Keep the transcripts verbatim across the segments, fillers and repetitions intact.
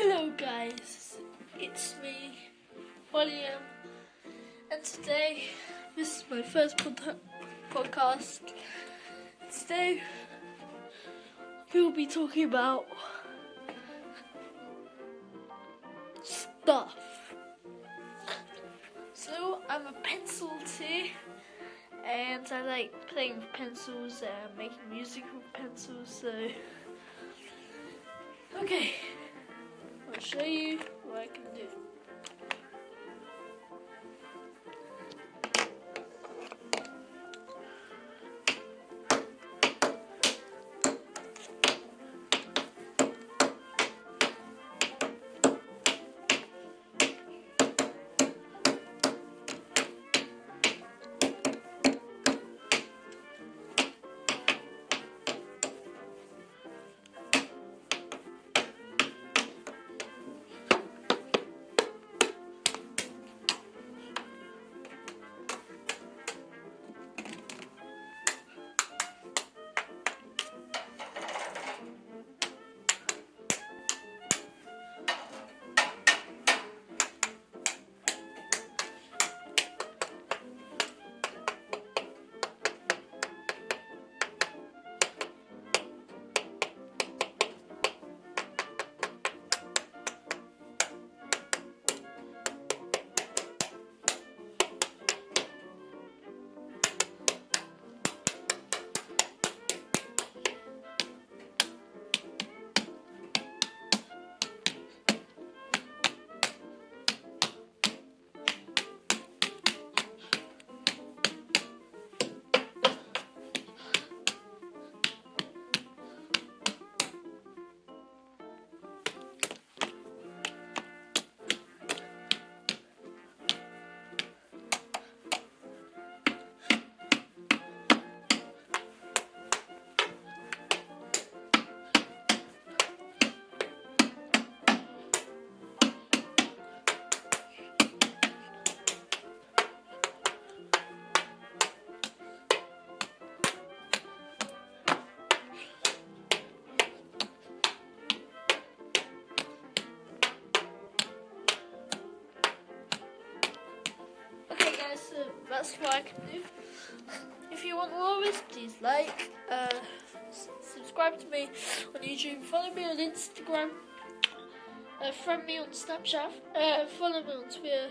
Hello guys, it's me, William, and today, this is my first pod podcast, today we will be talking about stuff. So I'm a pencil too, and I like playing with pencils and making music with pencils, so, okay. I'll show you what I can do. That's what I can do. If you want more of this, please like, uh, subscribe to me on YouTube, follow me on Instagram, uh, friend me on Snapchat, uh, follow me on Twitter,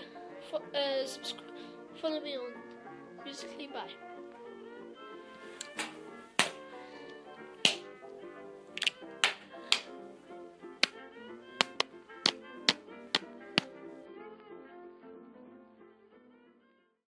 fo uh, subscribe, follow me on Musical.ly. Bye.